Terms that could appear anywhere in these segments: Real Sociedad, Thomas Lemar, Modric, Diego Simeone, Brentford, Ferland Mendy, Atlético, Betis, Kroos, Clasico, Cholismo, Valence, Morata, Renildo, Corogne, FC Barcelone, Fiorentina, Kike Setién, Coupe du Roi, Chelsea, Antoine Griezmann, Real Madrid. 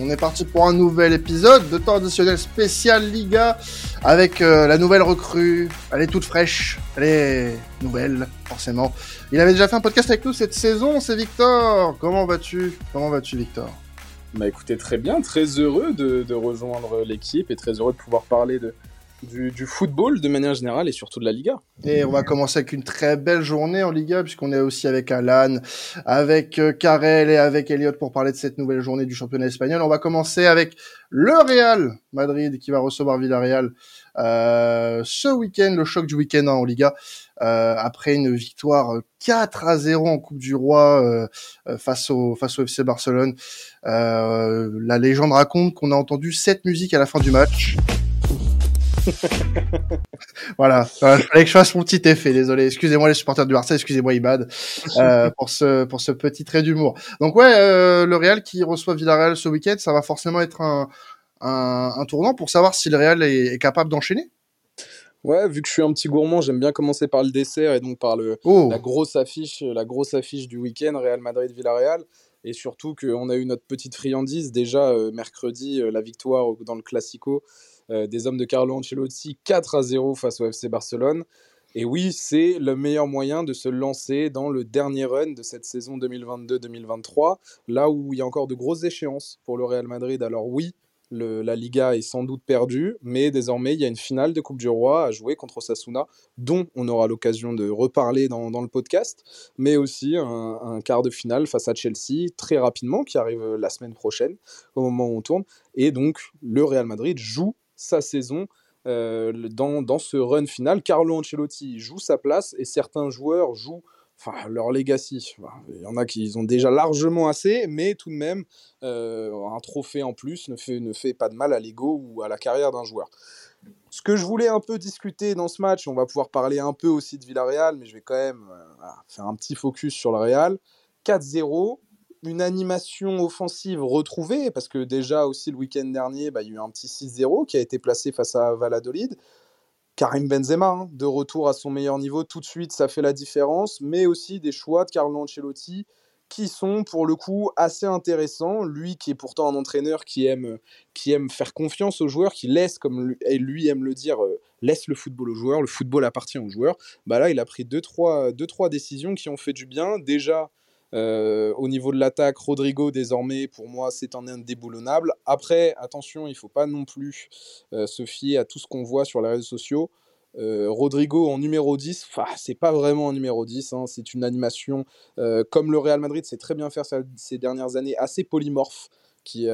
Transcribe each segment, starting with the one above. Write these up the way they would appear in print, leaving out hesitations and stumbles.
On est parti pour un nouvel épisode de Temps Additionnel spécial Liga avec la nouvelle recrue. Elle est toute fraîche, elle est nouvelle, forcément. Il avait déjà fait un podcast avec nous cette saison, c'est Victor. Comment vas-tu, Victor ? Bah écoutez, très bien, très heureux de rejoindre l'équipe et très heureux de pouvoir parler du football de manière générale et surtout de la Liga. Et on va commencer avec une très belle journée en Liga puisqu'on est aussi avec Alan, avec Karel et avec Elliot pour parler de cette nouvelle journée du championnat espagnol. On va commencer avec le Real Madrid qui va recevoir Villarreal ce week-end, le choc du week-end en Liga après une victoire 4-0 en Coupe du Roi face au FC Barcelone. La légende raconte qu'on a entendu 7 musiques à la fin du match. Voilà, il fallait que je fasse mon petit effet, désolé, excusez-moi les supporters du Barça, excusez-moi Ibad pour ce petit trait d'humour. Donc ouais, le Real qui reçoit Villarreal ce week-end, ça va forcément être un tournant pour savoir si le Real est capable d'enchaîner. Ouais, vu que je suis un petit gourmand, j'aime bien commencer par le dessert et donc par la grosse affiche du week-end, Real Madrid-Villarreal. Et surtout qu'on a eu notre petite friandise déjà mercredi, la victoire dans le Clasico des hommes de Carlo Ancelotti 4-0 face au FC Barcelone. Et oui, c'est le meilleur moyen de se lancer dans le dernier run de cette saison 2022-2023, là où il y a encore de grosses échéances pour le Real Madrid. Alors oui, la Liga est sans doute perdue, mais désormais il y a une finale de Coupe du Roi à jouer contre Osasuna, dont on aura l'occasion de reparler dans le podcast, mais aussi un quart de finale face à Chelsea très rapidement, qui arrive la semaine prochaine au moment où on tourne. Et donc le Real Madrid joue sa saison dans ce run final. Carlo Ancelotti joue sa place et certains joueurs jouent leur legacy. Il y en a qui ont déjà largement assez, mais tout de même, un trophée en plus ne fait pas de mal à l'ego ou à la carrière d'un joueur. Ce que je voulais un peu discuter dans ce match, on va pouvoir parler un peu aussi de Villarreal, mais je vais quand même faire un petit focus sur le Real. 4-0, une animation offensive retrouvée, parce que déjà aussi le week-end dernier, il y a eu un petit 6-0 qui a été placé face à Valladolid. Karim Benzema, de retour à son meilleur niveau, tout de suite, ça fait la différence, mais aussi des choix de Carlo Ancelotti qui sont, pour le coup, assez intéressants. Lui, qui est pourtant un entraîneur qui aime faire confiance aux joueurs, qui laisse, comme lui aime le dire, laisse le football aux joueurs, le football appartient aux joueurs. Là, il a pris deux, trois décisions qui ont fait du bien. Déjà, au niveau de l'attaque, Rodrigo désormais pour moi c'est un indéboulonnable. Après attention, il ne faut pas non plus se fier à tout ce qu'on voit sur les réseaux sociaux. Rodrigo en numéro 10, c'est pas vraiment un numéro 10, hein, c'est une animation comme le Real Madrid sait très bien faire ces dernières années, assez polymorphe, qui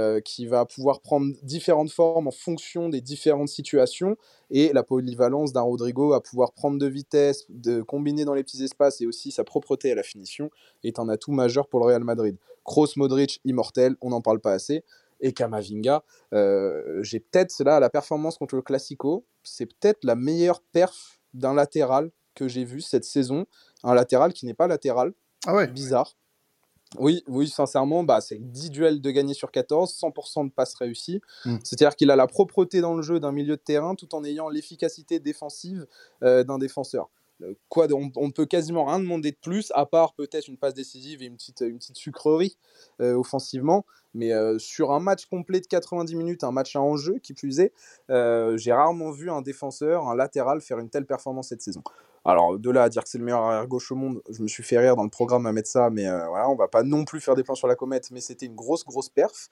va pouvoir prendre différentes formes en fonction des différentes situations, et la polyvalence d'un Rodrigo à pouvoir prendre de vitesse, de combiner dans les petits espaces, et aussi sa propreté à la finition est un atout majeur pour le Real Madrid. Kroos, Modric, immortel, on n'en parle pas assez, et Camavinga, j'ai peut-être là la performance contre le Clasico, c'est peut-être la meilleure perf d'un latéral que j'ai vu cette saison, un latéral qui n'est pas latéral, bizarre. Oui, sincèrement, c'est 10 duels de gagnés sur 14, 100% de passes réussies. C'est-à-dire qu'il a la propreté dans le jeu d'un milieu de terrain tout en ayant l'efficacité défensive d'un défenseur. On ne peut quasiment rien demander de plus, à part peut-être une passe décisive et une petite sucrerie offensivement. Mais sur un match complet de 90 minutes, un match à enjeu qui plus est, j'ai rarement vu un défenseur, un latéral faire une telle performance cette saison. Alors de là à dire que c'est le meilleur arrière-gauche au monde, je me suis fait rire dans le programme à mettre ça, mais voilà, on va pas non plus faire des plans sur la comète, mais c'était une grosse perf.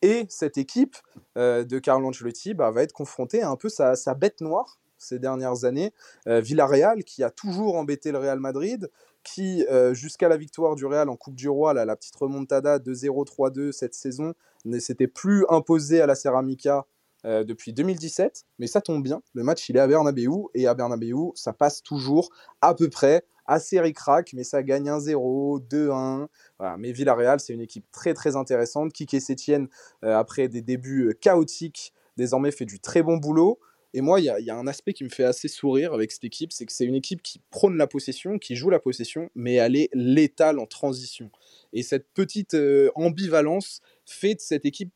Et cette équipe de Carlo Ancelotti va être confrontée à un peu sa bête noire ces dernières années. Villarreal, qui a toujours embêté le Real Madrid, qui jusqu'à la victoire du Real en Coupe du Roi, la petite remontada 2-0, 3-2 cette saison, ne s'était plus imposée à la Ceramica depuis 2017, mais ça tombe bien, le match il est à Bernabeu, et à Bernabeu ça passe toujours à peu près assez ric-rac, mais ça gagne 1-0, 2-1, voilà. Mais Villarreal c'est une équipe très très intéressante, Kike Setién après des débuts chaotiques, désormais fait du très bon boulot, et moi il y a un aspect qui me fait assez sourire avec cette équipe, c'est que c'est une équipe qui prône la possession, qui joue la possession, mais elle est létale en transition, et cette petite ambivalence fait de cette équipe,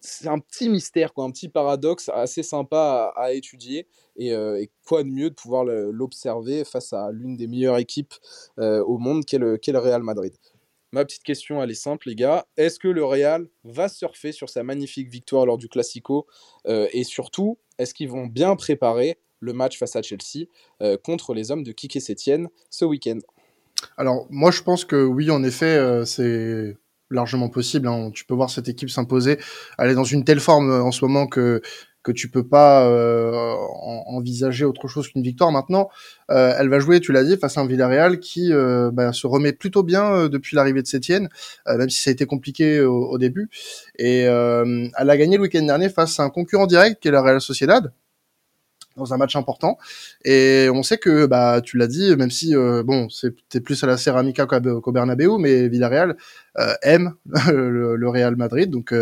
c'est un petit mystère, un petit paradoxe assez sympa à étudier. Et quoi de mieux de pouvoir l'observer face à l'une des meilleures équipes au monde qu'est le Real Madrid. Ma petite question, elle est simple, les gars. Est-ce que le Real va surfer sur sa magnifique victoire lors du Clasico et surtout, est-ce qu'ils vont bien préparer le match face à Chelsea contre les hommes de Kike Setién ce week-end? Alors, moi, je pense que oui, en effet, c'est largement possible. Hein. Tu peux voir cette équipe s'imposer. Elle est dans une telle forme en ce moment que tu peux pas envisager autre chose qu'une victoire. Maintenant, elle va jouer, tu l'as dit, face à un Villarreal qui se remet plutôt bien depuis l'arrivée de Setién, même si ça a été compliqué au début. Et elle a gagné le week-end dernier face à un concurrent direct qui est la Real Sociedad, dans un match important, et on sait que, tu l'as dit, même si t'es plus à la Ceramica qu'au Bernabeu, mais Villarreal aime le Real Madrid, donc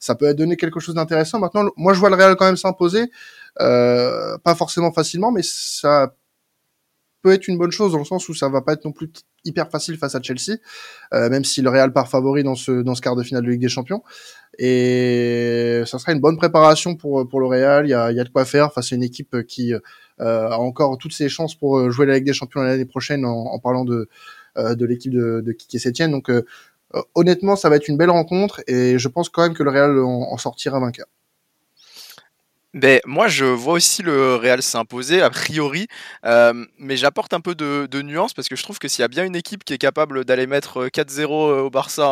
ça peut donner quelque chose d'intéressant. Maintenant, moi je vois le Real quand même s'imposer, pas forcément facilement, mais ça peut être une bonne chose, dans le sens où ça va pas être non plus hyper facile face à Chelsea, même si le Real part favori dans ce quart de finale de Ligue des Champions, et ça sera une bonne préparation pour le Real. Il y a de quoi faire face à une équipe qui a encore toutes ses chances pour jouer la Ligue des Champions l'année prochaine, en parlant de l'équipe de Kike Setién. Donc honnêtement, ça va être une belle rencontre, et je pense quand même que le Real en sortira vainqueur. Ben, moi, je vois aussi le Real s'imposer, a priori, mais j'apporte un peu de nuance, parce que je trouve que s'il y a bien une équipe qui est capable d'aller mettre 4-0 au Barça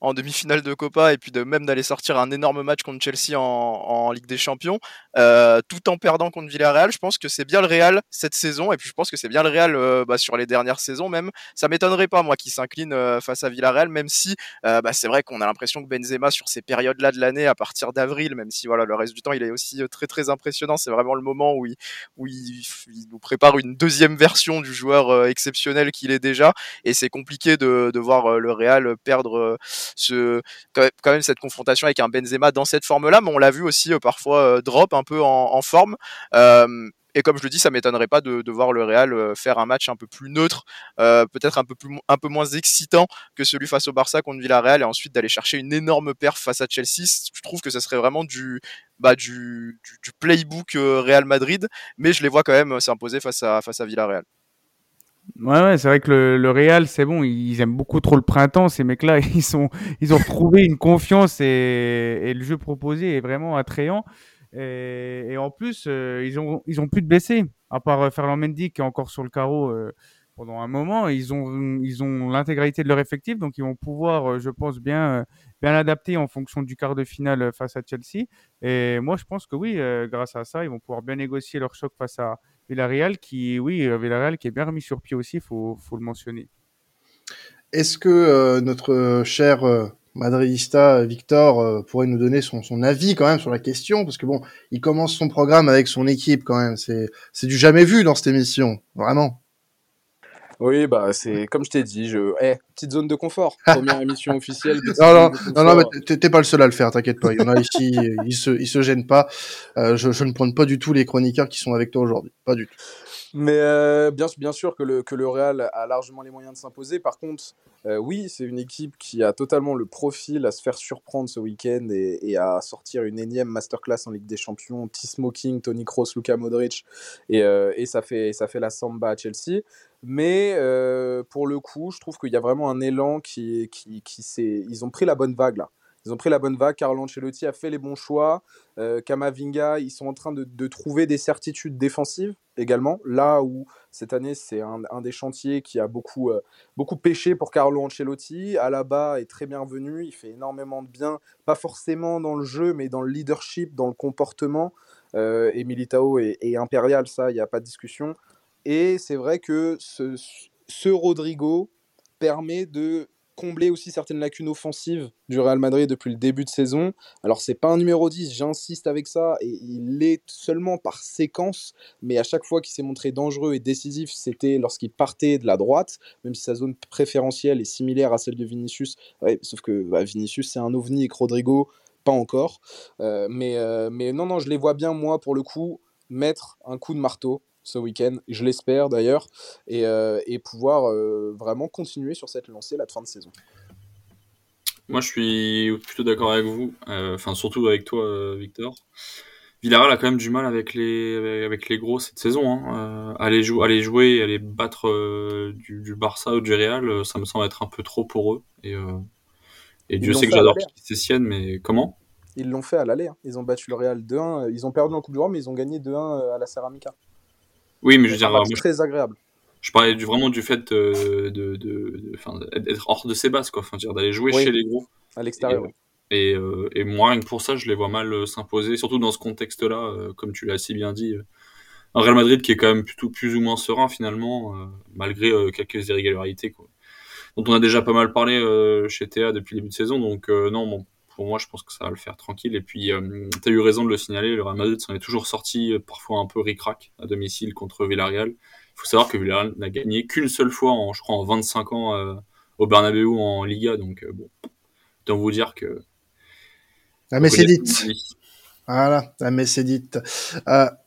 en demi-finale de Copa, et puis même d'aller sortir un énorme match contre Chelsea en Ligue des Champions, tout en perdant contre Villarreal, je pense que c'est bien le Real cette saison, et puis je pense que c'est bien le Real sur les dernières saisons même. Ça m'étonnerait pas, moi, qu'il s'incline face à Villarreal, même si c'est vrai qu'on a l'impression que Benzema, sur ces périodes-là de l'année, à partir d'avril, même si voilà, le reste du temps, il est aussi très très impressionnant, c'est vraiment le moment où il nous prépare une deuxième version du joueur exceptionnel qu'il est déjà, et c'est compliqué de voir le Real perdre quand même cette confrontation avec un Benzema dans cette forme-là, mais on l'a vu aussi parfois drop un peu en forme, et comme je le dis, ça m'étonnerait pas de voir le Real faire un match un peu plus neutre, peut-être un peu moins excitant que celui face au Barça contre Villarreal, et ensuite d'aller chercher une énorme perf face à Chelsea. Je trouve que ça serait vraiment du playbook Real Madrid, mais je les vois quand même s'imposer face à Villarreal. Ouais, c'est vrai que le Real, c'est bon, ils aiment beaucoup trop le printemps, ces mecs-là, ils ont retrouvé une confiance, et le jeu proposé est vraiment attrayant. Et en plus, ils ont plus de blessés, à part Ferland Mendy qui est encore sur le carreau pendant un moment. Ils ont l'intégralité de leur effectif, donc ils vont pouvoir, je pense, bien l'adapter en fonction du quart de finale face à Chelsea. Et moi, je pense que oui, grâce à ça, ils vont pouvoir bien négocier leur choc face à Villarreal, qui est bien remis sur pied aussi, faut le mentionner. Est-ce que notre cher Madridista Victor pourrait nous donner son avis quand même sur la question, parce que bon, il commence son programme avec son équipe quand même, c'est du jamais vu dans cette émission, vraiment. Oui, c'est comme je t'ai dit, petite zone de confort, première émission officielle. Non, mais t'es pas le seul à le faire, t'inquiète pas, il y en a ici, ils se gênent pas, je ne prends pas du tout les chroniqueurs qui sont avec toi aujourd'hui, pas du tout. Mais bien sûr que le Real a largement les moyens de s'imposer. Par contre, oui, c'est une équipe qui a totalement le profil à se faire surprendre ce week-end et à sortir une énième masterclass en Ligue des Champions. Petit smoking, Toni Kroos, Luka Modric, et ça fait la samba à Chelsea. Mais pour le coup, je trouve qu'il y a vraiment un élan ils ont pris la bonne vague là. Ils ont pris la bonne vague, Carlo Ancelotti a fait les bons choix, Camavinga, ils sont en train de trouver des certitudes défensives également, là où cette année c'est un des chantiers qui a beaucoup pêché pour Carlo Ancelotti. Alaba est très bienvenu, il fait énormément de bien, pas forcément dans le jeu, mais dans le leadership, dans le comportement, et Militao est impérial, ça, il n'y a pas de discussion. Et c'est vrai que ce Rodrigo permet de combler aussi certaines lacunes offensives du Real Madrid depuis le début de saison. Alors, c'est pas un numéro 10, j'insiste avec ça, et il est seulement par séquence, mais à chaque fois qu'il s'est montré dangereux et décisif, c'était lorsqu'il partait de la droite, même si sa zone préférentielle est similaire à celle de Vinicius, sauf que Vinicius, c'est un ovni, et que Rodrigo, pas encore. Mais non, je les vois bien, moi, pour le coup, mettre un coup de marteau ce week-end, je l'espère d'ailleurs, et pouvoir vraiment continuer sur cette lancée la fin de saison. Moi, je suis plutôt d'accord avec vous, surtout avec toi, Victor. Villarreal a quand même du mal avec les gros cette saison. Hein. Aller jouer et aller battre du Barça ou du Real, ça me semble être un peu trop pour eux. Et Dieu sait que j'adore Kike Setién, mais comment ? Ils l'ont fait à l'aller. Hein. Ils ont battu le Real 2-1. Ils ont perdu en Coupe du Roi, mais ils ont gagné 2-1 à la Ceramica. Oui, mais je veux dire... C'est très agréable. Je parlais vraiment du fait d'être hors de ses bases, quoi. Enfin, d'aller jouer chez les gros. À l'extérieur, oui. Et moi, rien que pour ça, je les vois mal s'imposer, surtout dans ce contexte-là, comme tu l'as si bien dit. Un Real Madrid qui est quand même plutôt plus ou moins serein, finalement, malgré quelques irrégularités, quoi, dont on a déjà pas mal parlé chez TA depuis le début de saison. Donc non, pour moi, je pense que ça va le faire tranquille. Et puis, tu as eu raison de le signaler, le Real Madrid s'en est toujours sorti, parfois un peu ric-rac, à domicile contre Villarreal. Il faut savoir que Villarreal n'a gagné qu'une seule fois, en 25 ans, au Bernabeu en Liga. Donc bon, autant vous dire que... La Messédite. Voilà, la Messédite.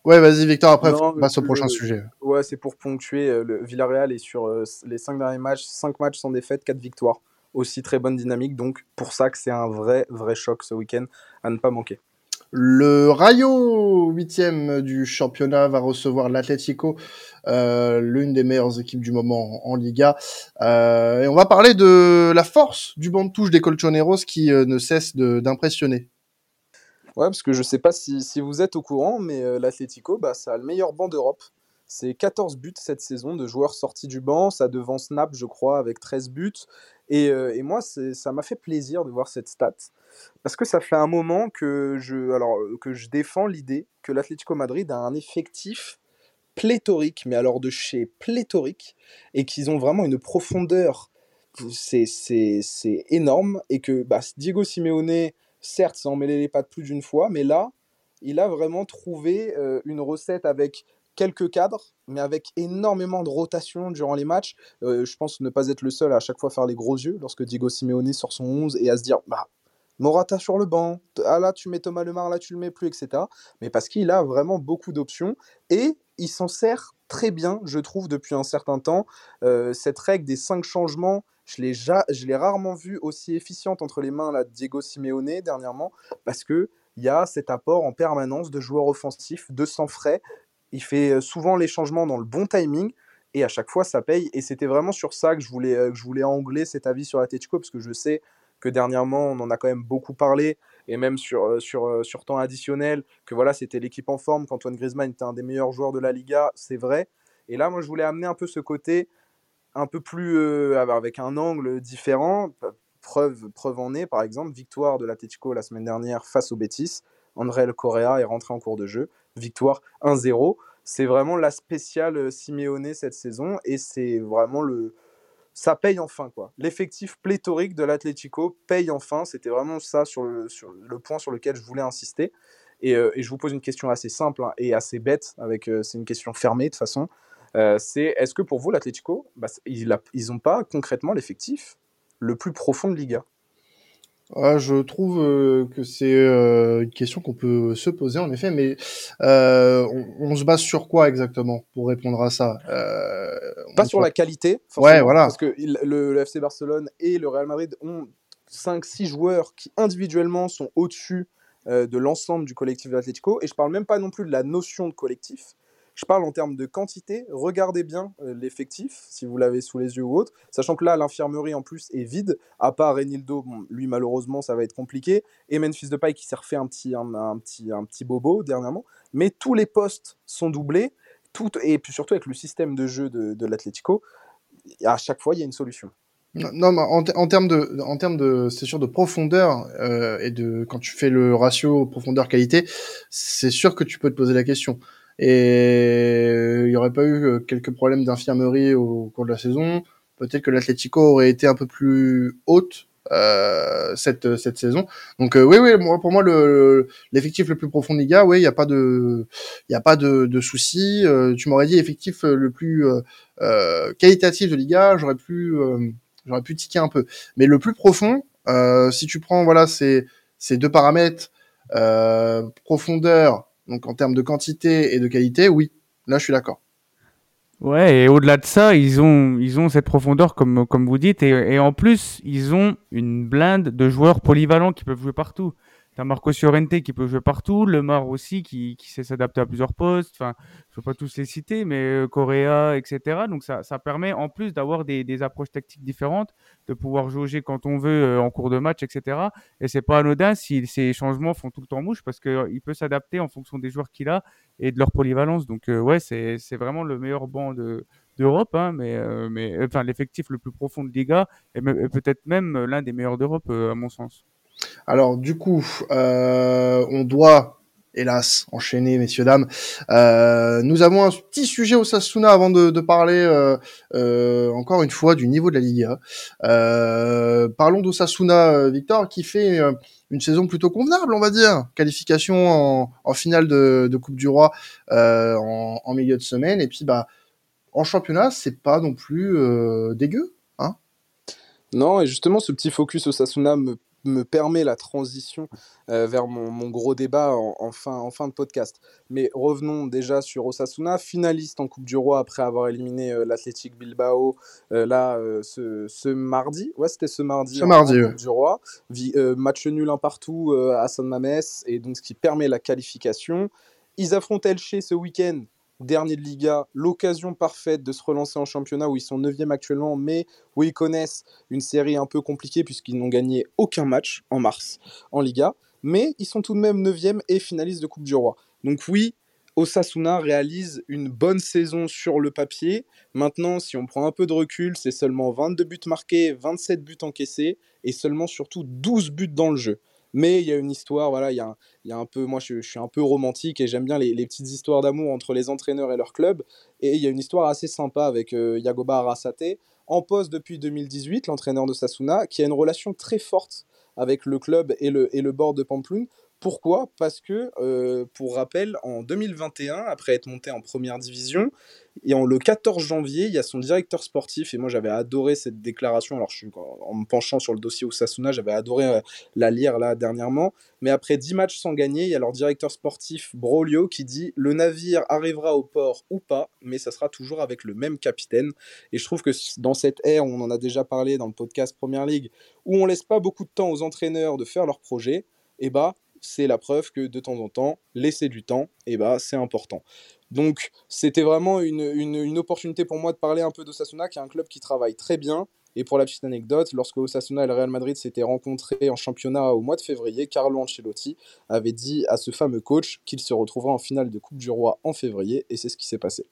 Ouais, vas-y Victor, après on passe au prochain sujet. Ouais, c'est pour ponctuer, le Villarreal est sur les 5 derniers matchs, 5 matchs sans défaite, 4 victoires. Aussi très bonne dynamique, donc pour ça que c'est un vrai choc ce week-end à ne pas manquer. Le Rayo, 8e du championnat, va recevoir l'Atlético, l'une des meilleures équipes du moment en Liga. Et on va parler de la force du banc de touche des Colchoneros qui ne cesse d'impressionner. Ouais, parce que je ne sais pas si vous êtes au courant, mais l'Atlético, ça a le meilleur banc d'Europe. C'est 14 buts cette saison de joueurs sortis du banc, ça devance Naples, je crois, avec 13 buts. Et moi, ça m'a fait plaisir de voir cette stat, parce que ça fait un moment que je défends l'idée que l'Atlético Madrid a un effectif pléthorique, mais alors de chez pléthorique, et qu'ils ont vraiment une profondeur, c'est énorme, et que Diego Simeone, certes, s'en mêlait les pattes plus d'une fois, mais là, il a vraiment trouvé une recette avec... quelques cadres, mais avec énormément de rotation durant les matchs. Je pense ne pas être le seul à chaque fois faire les gros yeux lorsque Diego Simeone sort son 11 et à se dire Morata sur le banc, là tu mets Thomas Lemar, là tu le mets plus, etc. Mais parce qu'il a vraiment beaucoup d'options et il s'en sert très bien, je trouve, depuis un certain temps. Cette règle des 5 changements, je l'ai rarement vue aussi efficiente entre les mains là, de Diego Simeone dernièrement, parce qu'il y a cet apport en permanence de joueurs offensifs, de sang frais. Il fait souvent les changements dans le bon timing et à chaque fois ça paye. Et c'était vraiment sur ça que je voulais angler cet avis sur l'Atlético, parce que je sais que dernièrement on en a quand même beaucoup parlé, et même sur temps additionnel, que voilà, c'était l'équipe en forme, qu'Antoine Griezmann était un des meilleurs joueurs de la Liga, c'est vrai. Et là, moi je voulais amener un peu ce côté un peu plus avec un angle différent. Preuve en est, par exemple, victoire de l'Atlético la semaine dernière face au Betis. André El Correa est rentré en cours de jeu, victoire 1-0. C'est vraiment la spéciale Simeone cette saison, et c'est vraiment ça paye enfin, quoi. L'effectif pléthorique de l'Atlético paye enfin. C'était vraiment ça sur le point sur lequel je voulais insister. Et je vous pose une question assez simple, hein, et assez bête, c'est une question fermée de toute façon. C'est est-ce que pour vous l'Atlético, ils n'ont pas concrètement l'effectif le plus profond de Liga ? Je trouve que c'est une question qu'on peut se poser en effet, mais on se base sur quoi exactement pour répondre à ça ? Pas sur la qualité, forcément, ouais, voilà. Parce que le FC Barcelone et le Real Madrid ont 5-6 joueurs qui individuellement sont au-dessus de l'ensemble du collectif de l'Atlético, et je parle même pas non plus de la notion de collectif. Je parle en termes de quantité. Regardez bien l'effectif, si vous l'avez sous les yeux ou autre. Sachant que là, l'infirmerie, en plus, est vide. À part Renildo, lui, malheureusement, ça va être compliqué. Et Memphis Depay, qui s'est refait un petit bobo dernièrement. Mais tous les postes sont doublés. Et puis surtout, avec le système de jeu de l'Atlético, à chaque fois, il y a une solution. Non, mais en termes de, c'est sûr, de profondeur et de quand tu fais le ratio profondeur-qualité, c'est sûr que tu peux te poser la question. Et il n'y aurait pas eu quelques problèmes d'infirmerie au cours de la saison, peut-être que l'Atlético aurait été un peu plus haute cette saison. Donc oui, pour moi l'effectif le plus profond de Liga, oui, il y a pas de souci. Tu m'aurais dit effectif le plus qualitatif de Liga, j'aurais pu tiquer un peu. Mais le plus profond, si tu prends voilà ces deux paramètres, profondeur. Donc en termes de quantité et de qualité, oui, là je suis d'accord. Ouais, et au-delà de ça, ils ont cette profondeur comme vous dites, et en plus ils ont une blinde de joueurs polyvalents qui peuvent jouer partout. T'as Marcos Llorente qui peut jouer partout, Lemar aussi qui sait s'adapter à plusieurs postes. Enfin, je ne peux pas tous les citer, mais Correa, etc. Donc ça permet en plus d'avoir des approches tactiques différentes, de pouvoir jauger quand on veut en cours de match, etc. Et c'est pas anodin si ces changements font tout le temps mouche, parce qu'il peut s'adapter en fonction des joueurs qu'il a et de leur polyvalence. Donc ouais, c'est vraiment le meilleur banc d'Europe, hein, mais enfin l'effectif le plus profond de Liga et peut-être même l'un des meilleurs d'Europe à mon sens. Alors du coup, on doit hélas enchaîner, messieurs dames. Nous avons un petit sujet au Osasuna avant de parler encore une fois du niveau de la Liga. Parlons d'Osasuna, Victor, qui fait une saison plutôt convenable, on va dire. Qualification en finale de Coupe du Roi en milieu de semaine, et puis bah en championnat, c'est pas non plus dégueu, hein. Non, et justement, ce petit focus Osasuna me permet la transition vers mon gros débat en fin de podcast. Mais revenons déjà sur Osasuna, finaliste en Coupe du Roi après avoir éliminé l'Athletic Bilbao ce mardi. Ouais, c'était ce mardi. En Coupe du Roi. Match nul 1-1 à San Mamés, et donc ce qui permet la qualification. Ils affrontent Elche ce week-end. Dernier de Liga, l'occasion parfaite de se relancer en championnat où ils sont 9e actuellement, mais où ils connaissent une série un peu compliquée puisqu'ils n'ont gagné aucun match en mars en Liga, mais ils sont tout de même 9e et finalistes de Coupe du Roi. Donc oui, Osasuna réalise une bonne saison sur le papier. Maintenant, si on prend un peu de recul, c'est seulement 22 buts marqués, 27 buts encaissés et seulement surtout 12 buts dans le jeu. Mais il y a une histoire, voilà, il y a un peu, moi je suis un peu romantique et j'aime bien les petites histoires d'amour entre les entraîneurs et leur club. Et il y a une histoire assez sympa avec Yagoba Arrasate, en poste depuis 2018, l'entraîneur de Osasuna, qui a une relation très forte avec le club et le board de Pamplune. Pourquoi ? Parce que, pour rappel, en 2021, après être monté en première division, et le 14 janvier, il y a son directeur sportif, et moi j'avais adoré cette déclaration, alors en me penchant sur le dossier Osasuna, j'avais adoré la lire là dernièrement, mais après 10 matchs sans gagner, il y a leur directeur sportif Broglio qui dit « Le navire arrivera au port ou pas, mais ça sera toujours avec le même capitaine ». Et je trouve que dans cette ère, on en a déjà parlé dans le podcast Première Ligue, où on ne laisse pas beaucoup de temps aux entraîneurs de faire leurs projets, et bah c'est la preuve que de temps en temps, laisser du temps, et bah, c'est important. Donc c'était vraiment une opportunité pour moi de parler un peu d'Osasuna, qui est un club qui travaille très bien. Et pour la petite anecdote, lorsque Osasuna et le Real Madrid s'étaient rencontrés en championnat au mois de février, Carlo Ancelotti avait dit à ce fameux coach qu'il se retrouverait en finale de Coupe du Roi en février, et c'est ce qui s'est passé.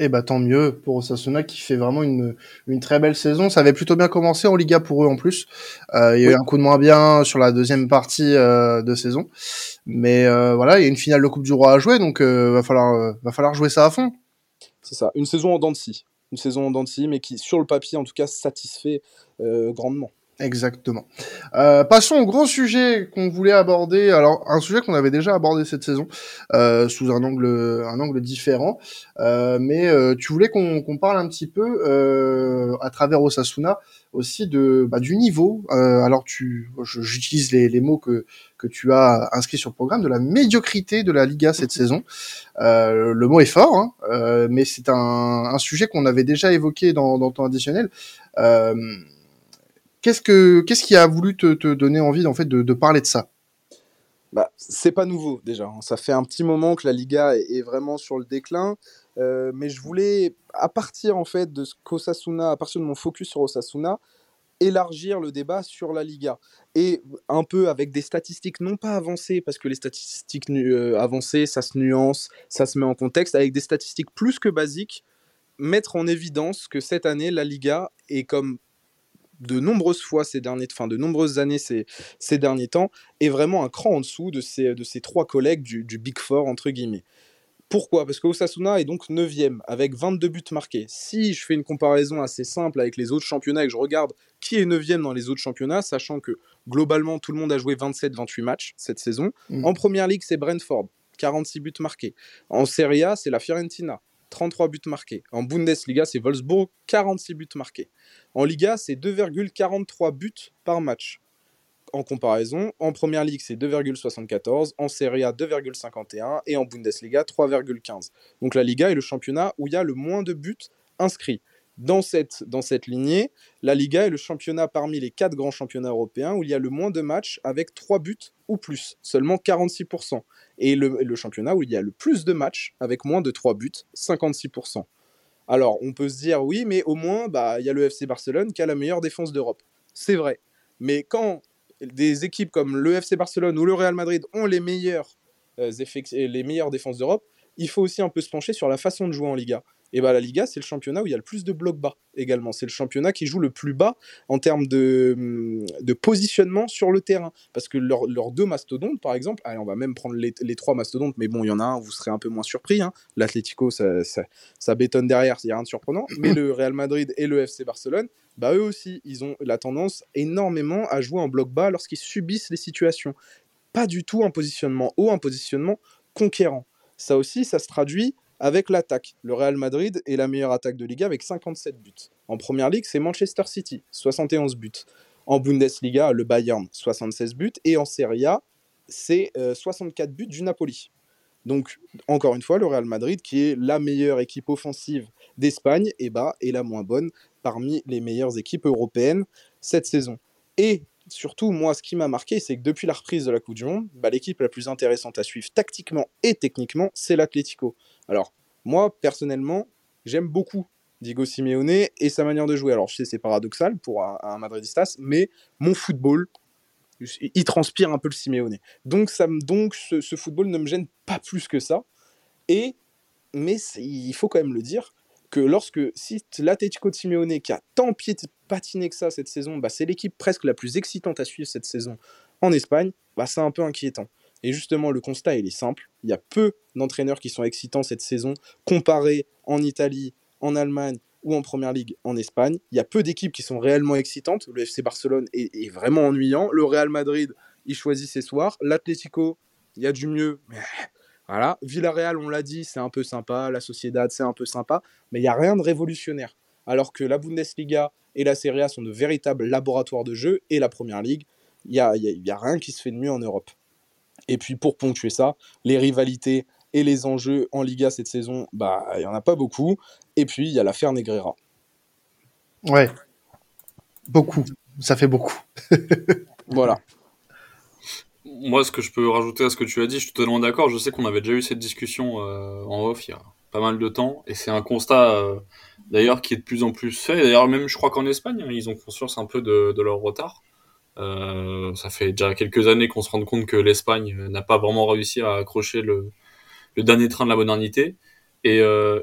Et bah tant mieux pour Osasuna qui fait vraiment une très belle saison. Ça avait plutôt bien commencé en Liga pour eux en plus. Il y a eu un coup de moins bien sur la deuxième partie de saison. Mais voilà, il y a une finale de Coupe du Roi à jouer, donc va falloir jouer ça à fond. C'est ça, une saison en dents de scie. Une saison en dents de scie, mais qui sur le papier en tout cas satisfait grandement. Exactement. Passons au grand sujet qu'on voulait aborder. Alors un sujet qu'on avait déjà abordé cette saison sous un angle différent, mais tu voulais qu'on parle un petit peu à travers Osasuna aussi du niveau. Alors j'utilise les mots que tu as inscrits sur le programme, de la médiocrité de la Liga cette saison. Le mot est fort, hein, mais c'est un sujet qu'on avait déjà évoqué dans Temps Additionnel. Qu'est-ce qui a voulu te donner envie en fait, de parler de ça ? Bah, c'est pas nouveau déjà. Ça fait un petit moment que la Liga est vraiment sur le déclin. Mais je voulais, à partir en fait, de ce qu'Osasuna, à partir de mon focus sur Osasuna, élargir le débat sur la Liga, et un peu avec des statistiques non pas avancées, parce que les statistiques avancées, ça se nuance, ça se met en contexte, avec des statistiques plus que basiques, mettre en évidence que cette année, la Liga est comme de nombreuses années ces derniers temps, est vraiment un cran en dessous de ses trois collègues du Big Four, entre guillemets. Pourquoi ? Parce que Osasuna est donc 9e, avec 22 buts marqués. Si je fais une comparaison assez simple avec les autres championnats et que je regarde qui est 9e dans les autres championnats, sachant que globalement tout le monde a joué 27-28 matchs cette saison, en Première Ligue c'est Brentford, 46 buts marqués. En Serie A c'est la Fiorentina, 33 buts marqués. En Bundesliga, c'est Wolfsburg, 46 buts marqués. En Liga, c'est 2,43 buts par match. En comparaison, en Première Ligue, c'est 2,74, en Serie A, 2,51 et en Bundesliga, 3,15. Donc la Liga est le championnat où il y a le moins de buts inscrits. Dans cette lignée, la Liga est le championnat parmi les 4 grands championnats européens où il y a le moins de matchs avec 3 buts ou plus, seulement 46%. Et le championnat où il y a le plus de matchs avec moins de 3 buts, 56%. Alors, on peut se dire, oui, mais au moins, y a le FC Barcelone qui a la meilleure défense d'Europe. C'est vrai. Mais quand des équipes comme le FC Barcelone ou le Real Madrid ont les meilleures défenses d'Europe, il faut aussi un peu se pencher sur la façon de jouer en Liga. Et la Liga, c'est le championnat où il y a le plus de blocs bas également. C'est le championnat qui joue le plus bas en termes de positionnement sur le terrain. Parce que leurs 2 mastodontes, par exemple, allez, on va même prendre les 3 mastodontes, mais bon, il y en a un, vous serez un peu moins surpris. Hein. L'Atlético, ça bétonne derrière, il n'y a rien de surprenant. Mais le Real Madrid et le FC Barcelone, eux aussi, ils ont la tendance énormément à jouer en bloc bas lorsqu'ils subissent les situations. Pas du tout un positionnement haut, un positionnement conquérant. Ça aussi, ça se traduit avec l'attaque. Le Real Madrid est la meilleure attaque de Liga avec 57 buts. En Première Ligue, c'est Manchester City, 71 buts. En Bundesliga, le Bayern, 76 buts. Et en Serie A, c'est 64 buts du Napoli. Donc, encore une fois, le Real Madrid, qui est la meilleure équipe offensive d'Espagne, est la moins bonne parmi les meilleures équipes européennes cette saison. Et surtout, moi, ce qui m'a marqué, c'est que depuis la reprise de la Coupe du Monde, l'équipe la plus intéressante à suivre tactiquement et techniquement, c'est l'Atlético. Alors, moi, personnellement, j'aime beaucoup Diego Simeone et sa manière de jouer. Alors, je sais, c'est paradoxal pour un Madridistas, mais mon football, il transpire un peu le Simeone. Donc ce football ne me gêne pas plus que ça. Mais il faut quand même le dire que si l'Atlético de Simeone, qui a tant patiné que ça cette saison, c'est l'équipe presque la plus excitante à suivre cette saison en Espagne, c'est un peu inquiétant. Et justement, le constat, il est simple. Il y a peu d'entraîneurs qui sont excitants cette saison, comparés en Italie, en Allemagne ou en Première Ligue en Espagne. Il y a peu d'équipes qui sont réellement excitantes. Le FC Barcelone est vraiment ennuyant. Le Real Madrid, il choisit ses soirs. L'Atlético, il y a du mieux. Voilà. Villarreal, on l'a dit, c'est un peu sympa. La Sociedad, c'est un peu sympa. Mais il n'y a rien de révolutionnaire. Alors que la Bundesliga et la Serie A sont de véritables laboratoires de jeu. Et la Première Ligue, il n'y a rien qui se fait de mieux en Europe. Et puis pour ponctuer ça, les rivalités et les enjeux en Liga cette saison, il n'y en a pas beaucoup. Et puis il y a l'affaire Negreira. Ouais, beaucoup. Ça fait beaucoup. Voilà. Moi, ce que je peux rajouter à ce que tu as dit, je suis totalement d'accord. Je sais qu'on avait déjà eu cette discussion en off il y a pas mal de temps. Et c'est un constat d'ailleurs qui est de plus en plus fait. Et d'ailleurs, même je crois qu'en Espagne, ils ont conscience un peu de leur retard. Ça fait déjà quelques années qu'on se rend compte que l'Espagne n'a pas vraiment réussi à accrocher le dernier train de la modernité et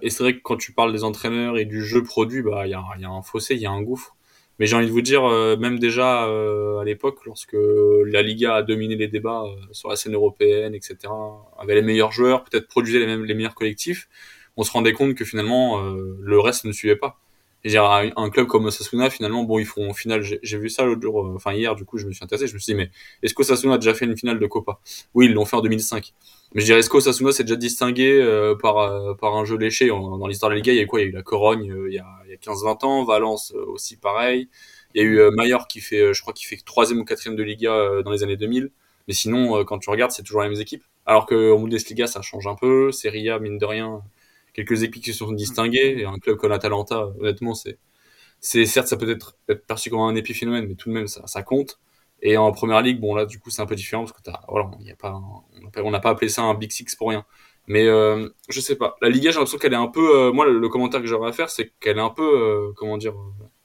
c'est vrai que quand tu parles des entraîneurs et du jeu produit, il y a un fossé, il y a un gouffre, mais j'ai envie de vous dire même déjà à l'époque lorsque la Liga a dominé les débats sur la scène européenne, etc., avait les meilleurs joueurs, peut-être produisait les meilleurs collectifs, on se rendait compte que finalement le reste ne suivait pas. Et un club comme Osasuna, finalement, bon, ils font en finale, j'ai vu ça l'autre jour, hier, du coup, je me suis intéressé, je me suis dit, mais est-ce qu'Osasuna a déjà fait une finale de Copa? Oui, ils l'ont fait en 2005. Mais je dirais, est-ce qu'Osasuna s'est déjà distingué par un jeu léché? Dans l'histoire de la Liga, il y a eu quoi? Il y a eu la Corogne il y a 15-20 ans, Valence aussi pareil. Il y a eu Mallorca qui fait, je crois qu'il fait 3e ou 4e de Liga dans les années 2000. Mais sinon, quand tu regardes, c'est toujours les mêmes équipes. Alors qu'en Bundesliga, ça change un peu, Serie A, mine de rien, quelques équipes qui se sont distinguées, et un club comme l'Atalanta, honnêtement, c'est certes, ça peut être perçu comme un épiphénomène, mais tout de même, ça compte. Et en Première Ligue, bon, là, du coup, c'est un peu différent, parce que on n'a pas appelé ça un Big Six pour rien. Mais je sais pas. La Liga, j'ai l'impression qu'elle est un peu... moi, le commentaire que j'aurais à faire, c'est qu'elle est un peu,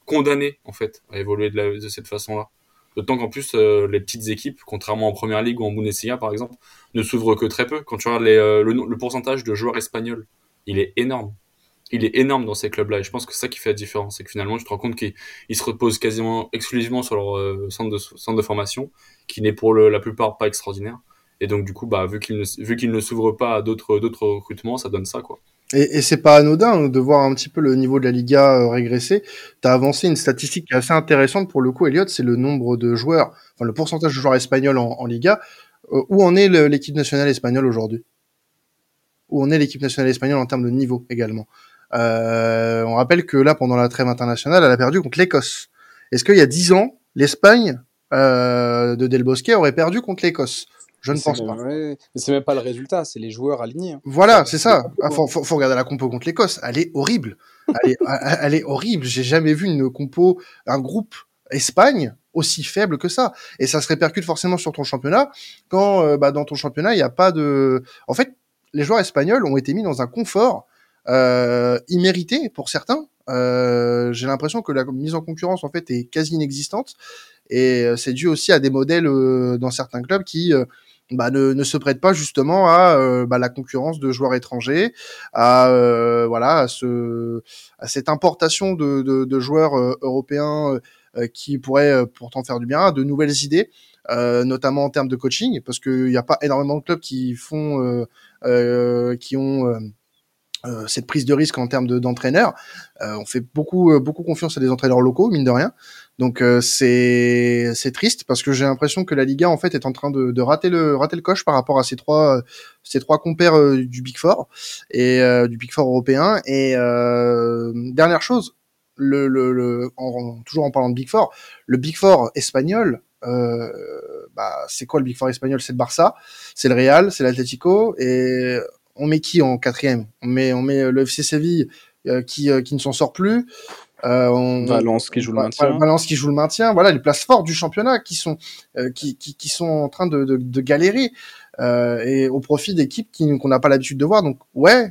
condamnée, en fait, à évoluer de cette façon-là. D'autant qu'en plus, les petites équipes, contrairement en Première Ligue ou en Bundesliga, par exemple, ne s'ouvrent que très peu. Quand tu regardes le pourcentage de joueurs espagnols, il est énorme dans ces clubs-là, et je pense que c'est ça qui fait la différence, c'est que finalement tu te rends compte qu'ils se reposent quasiment exclusivement sur leur centre de formation, qui n'est pour la plupart pas extraordinaire, et donc du coup vu qu'ils ne s'ouvrent pas à d'autres recrutements, ça donne ça, quoi. Et c'est pas anodin de voir un petit peu le niveau de la Liga régresser. T'as avancé une statistique assez intéressante pour le coup, Elliot, c'est le nombre de joueurs, le pourcentage de joueurs espagnols en Liga. Où en est l'équipe nationale espagnole aujourd'hui? Où on est l'équipe nationale espagnole en termes de niveau également. On rappelle que là, pendant la trêve internationale, elle a perdu contre l'Écosse. Est-ce qu'il y a 10 ans, l'Espagne de Del Bosque aurait perdu contre l'Écosse? Je ne pense pas. Mais c'est même pas le résultat, c'est les joueurs alignés. Voilà, c'est ça. Faut regarder la compo contre l'Écosse. Elle est horrible. elle est horrible. J'ai jamais vu une compo, un groupe Espagne aussi faible que ça. Et ça se répercute forcément sur ton championnat. Quand dans ton championnat, il n'y a pas de... En fait, les joueurs espagnols ont été mis dans un confort immérité pour certains. J'ai l'impression que la mise en concurrence en fait est quasi inexistante. Et c'est dû aussi à des modèles dans certains clubs qui... ne se prête pas justement à la concurrence de joueurs étrangers, à cette importation de joueurs européens qui pourraient pourtant faire du bien, à de nouvelles idées, notamment en termes de coaching, parce qu'il n'y a pas énormément de clubs qui font, qui ont cette prise de risque en termes d'entraîneurs. On fait beaucoup confiance à des entraîneurs locaux, mine de rien. Donc c'est triste parce que j'ai l'impression que la Liga en fait est en train de rater le coche par rapport à ces trois compères du Big Four et du Big Four européen. Et dernière chose, toujours en parlant de Big Four, le Big Four espagnol, c'est quoi le Big Four espagnol? C'est le Barça, c'est le Real, c'est l'Atlético. Et on met qui en quatrième? On met le FC Séville qui ne s'en sort plus. Valence qui joue le maintien. Voilà les places fortes du championnat qui sont qui sont en train de galérer et au profit d'équipes qu'on n'a pas l'habitude de voir. Donc ouais,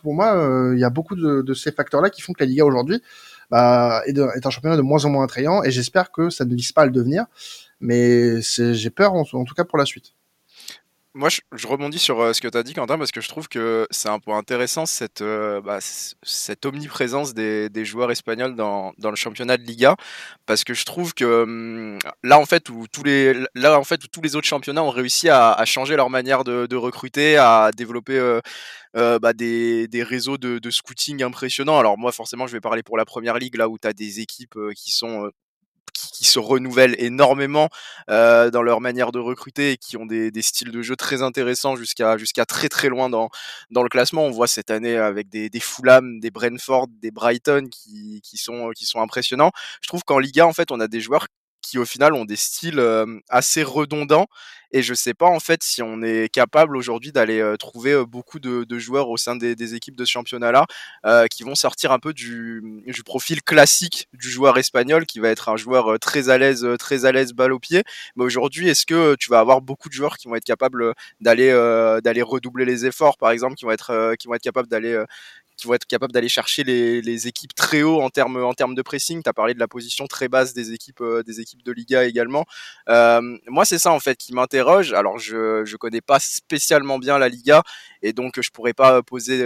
pour moi, il y a beaucoup de ces facteurs-là qui font que la Liga aujourd'hui est un championnat de moins en moins attrayant. Et j'espère que ça ne vise pas à le devenir. Mais j'ai peur en tout cas pour la suite. Moi, je rebondis sur ce que tu as dit, Quentin, parce que je trouve que c'est un point intéressant, cette omniprésence des joueurs espagnols dans le championnat de Liga, parce que je trouve que là, en fait, où tous les autres championnats ont réussi à changer leur manière de recruter, à développer... des réseaux de scouting impressionnants. Alors moi, forcément, je vais parler pour la Première Ligue, là où tu as des équipes qui sont... qui se renouvellent énormément dans leur manière de recruter et qui ont des styles de jeu très intéressants jusqu'à très très loin dans le classement. On voit cette année avec des Fulham, des Brentford, des Brighton qui sont impressionnants. Je trouve qu'en Liga, en fait, on a des joueurs qui au final ont des styles assez redondants, et je sais pas en fait si on est capable aujourd'hui d'aller trouver beaucoup de joueurs au sein des équipes de ce championnat-là qui vont sortir un peu du profil classique du joueur espagnol qui va être un joueur très à l'aise balle au pied. Mais aujourd'hui, est-ce que tu vas avoir beaucoup de joueurs qui vont être capables d'aller redoubler les efforts, par exemple, qui vont être capables d'aller chercher les équipes très haut en termes de pressing? Tu as parlé de la position très basse des équipes de Liga également. Moi, c'est ça en fait qui m'interroge. Alors, je connais pas spécialement bien la Liga et donc je pourrais pas poser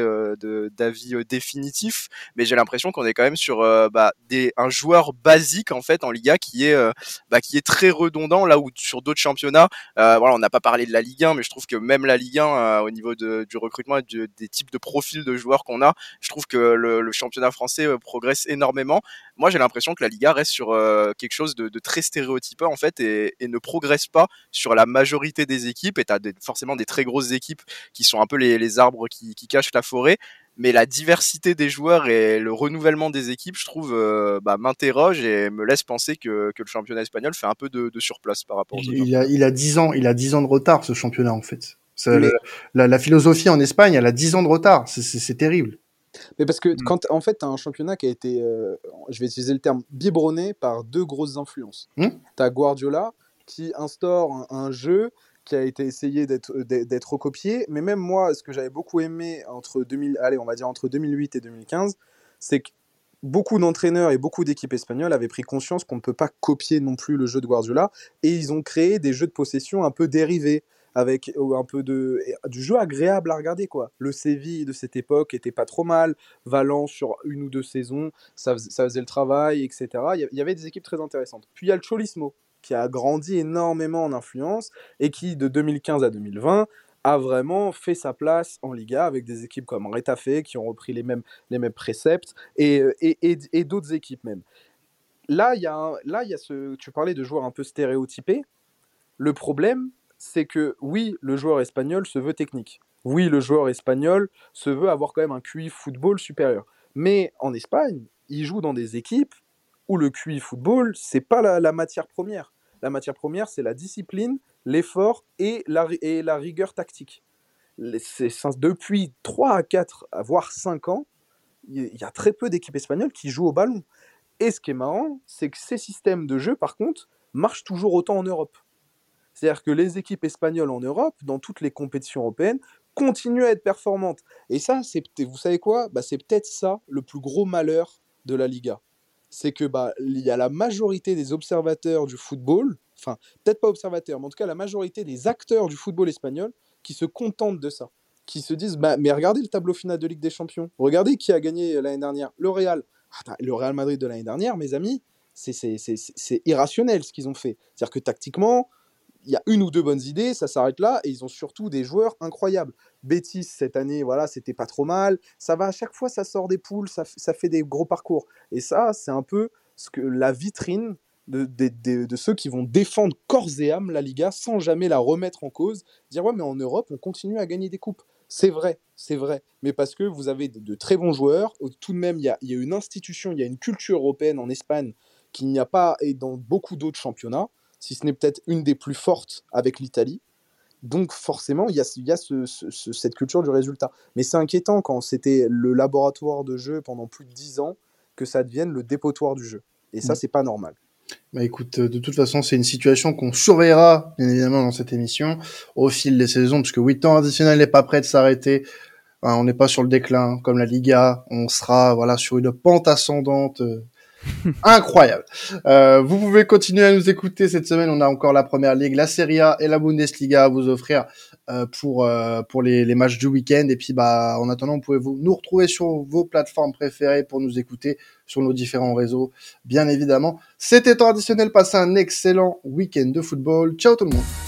d'avis définitif, mais j'ai l'impression qu'on est quand même sur un joueur basique en fait en Liga qui est très redondant, là où sur d'autres championnats, on n'a pas parlé de la Ligue 1, mais je trouve que même la Ligue 1 au niveau du recrutement et des types de profils de joueurs qu'on a, je trouve que le championnat français progresse énormément. Moi, j'ai l'impression que la Liga reste sur quelque chose de très stéréotypé en fait et ne progresse pas sur la majorité des équipes. Et tu as forcément des très grosses équipes qui sont un peu les arbres qui cachent la forêt. Mais la diversité des joueurs et le renouvellement des équipes, je trouve, m'interroge et me laisse penser que le championnat espagnol fait un peu de surplace par rapport à ça. Il a 10 ans de retard, ce championnat en fait. La philosophie en Espagne, elle a 10 ans de retard, c'est terrible. Mais parce que quand en fait t'as un championnat qui a été, je vais utiliser le terme, biberonné par deux grosses influences. T'as Guardiola qui instaure un jeu qui a été essayé d'être recopié, mais même moi, ce que j'avais beaucoup aimé entre 2008 et 2015, c'est que beaucoup d'entraîneurs et beaucoup d'équipes espagnoles avaient pris conscience qu'on ne peut pas copier non plus le jeu de Guardiola, et ils ont créé des jeux de possession un peu dérivés, avec un peu du jeu agréable à regarder, quoi. Le Séville de cette époque était pas trop mal, Valence sur une ou deux saisons, ça faisait le travail, etc. Il y avait des équipes très intéressantes. Puis il y a le Cholismo, qui a grandi énormément en influence, et qui, de 2015 à 2020, a vraiment fait sa place en Liga, avec des équipes comme Retafe, qui ont repris les mêmes préceptes, et d'autres équipes même. Là, il y a tu parlais de joueurs un peu stéréotypés. Le problème, c'est que oui, le joueur espagnol se veut technique. Oui, le joueur espagnol se veut avoir quand même un QI football supérieur. Mais en Espagne, il joue dans des équipes où le QI football, c'est pas la matière première. La matière première, c'est la discipline, l'effort et la rigueur tactique. Depuis 3 à 4, voire 5 ans, il y a très peu d'équipes espagnoles qui jouent au ballon. Et ce qui est marrant, c'est que ces systèmes de jeu, par contre, marchent toujours autant en Europe. C'est-à-dire que les équipes espagnoles en Europe, dans toutes les compétitions européennes, continuent à être performantes. Et ça, c'est, vous savez quoi ? Bah, c'est peut-être ça le plus gros malheur de la Liga. C'est que il y a la majorité des observateurs du football, enfin, peut-être pas observateurs, mais en tout cas la majorité des acteurs du football espagnol qui se contentent de ça, qui se disent mais regardez le tableau final de Ligue des Champions, regardez qui a gagné l'année dernière, le Real. Le Real Madrid de l'année dernière, mes amis, c'est irrationnel ce qu'ils ont fait. C'est-à-dire que tactiquement, il y a une ou deux bonnes idées, ça s'arrête là, et ils ont surtout des joueurs incroyables. Betis, cette année, voilà, c'était pas trop mal. Ça va, à chaque fois, ça sort des poules, ça fait des gros parcours. Et ça, c'est un peu ce que la vitrine de ceux qui vont défendre corps et âme la Liga sans jamais la remettre en cause. Dire, ouais, mais en Europe, on continue à gagner des coupes. C'est vrai, mais parce que vous avez de très bons joueurs, tout de même il y a une institution, il y a une culture européenne en Espagne qu'il n'y a pas et dans beaucoup d'autres championnats, si ce n'est peut-être une des plus fortes avec l'Italie, donc forcément il y a cette culture du résultat. Mais c'est inquiétant quand c'était le laboratoire de jeu pendant plus de 10 ans, que ça devienne le dépotoir du jeu, et ça c'est pas normal. Bah écoute, de toute façon, c'est une situation qu'on surveillera, bien évidemment, dans cette émission, au fil des saisons, parce que oui, temps additionnel n'est pas prêt de s'arrêter. On n'est pas sur le déclin, comme la Liga. On sera, voilà, sur une pente ascendante incroyable. Vous pouvez continuer à nous écouter cette semaine. On a encore la Première Ligue, la Serie A et la Bundesliga à vous offrir pour les matchs du week-end. Et puis, en attendant, vous pouvez nous retrouver sur vos plateformes préférées pour nous écouter sur nos différents réseaux, bien évidemment. C'était Temps Additionnel. Passez un excellent week-end de football. Ciao tout le monde.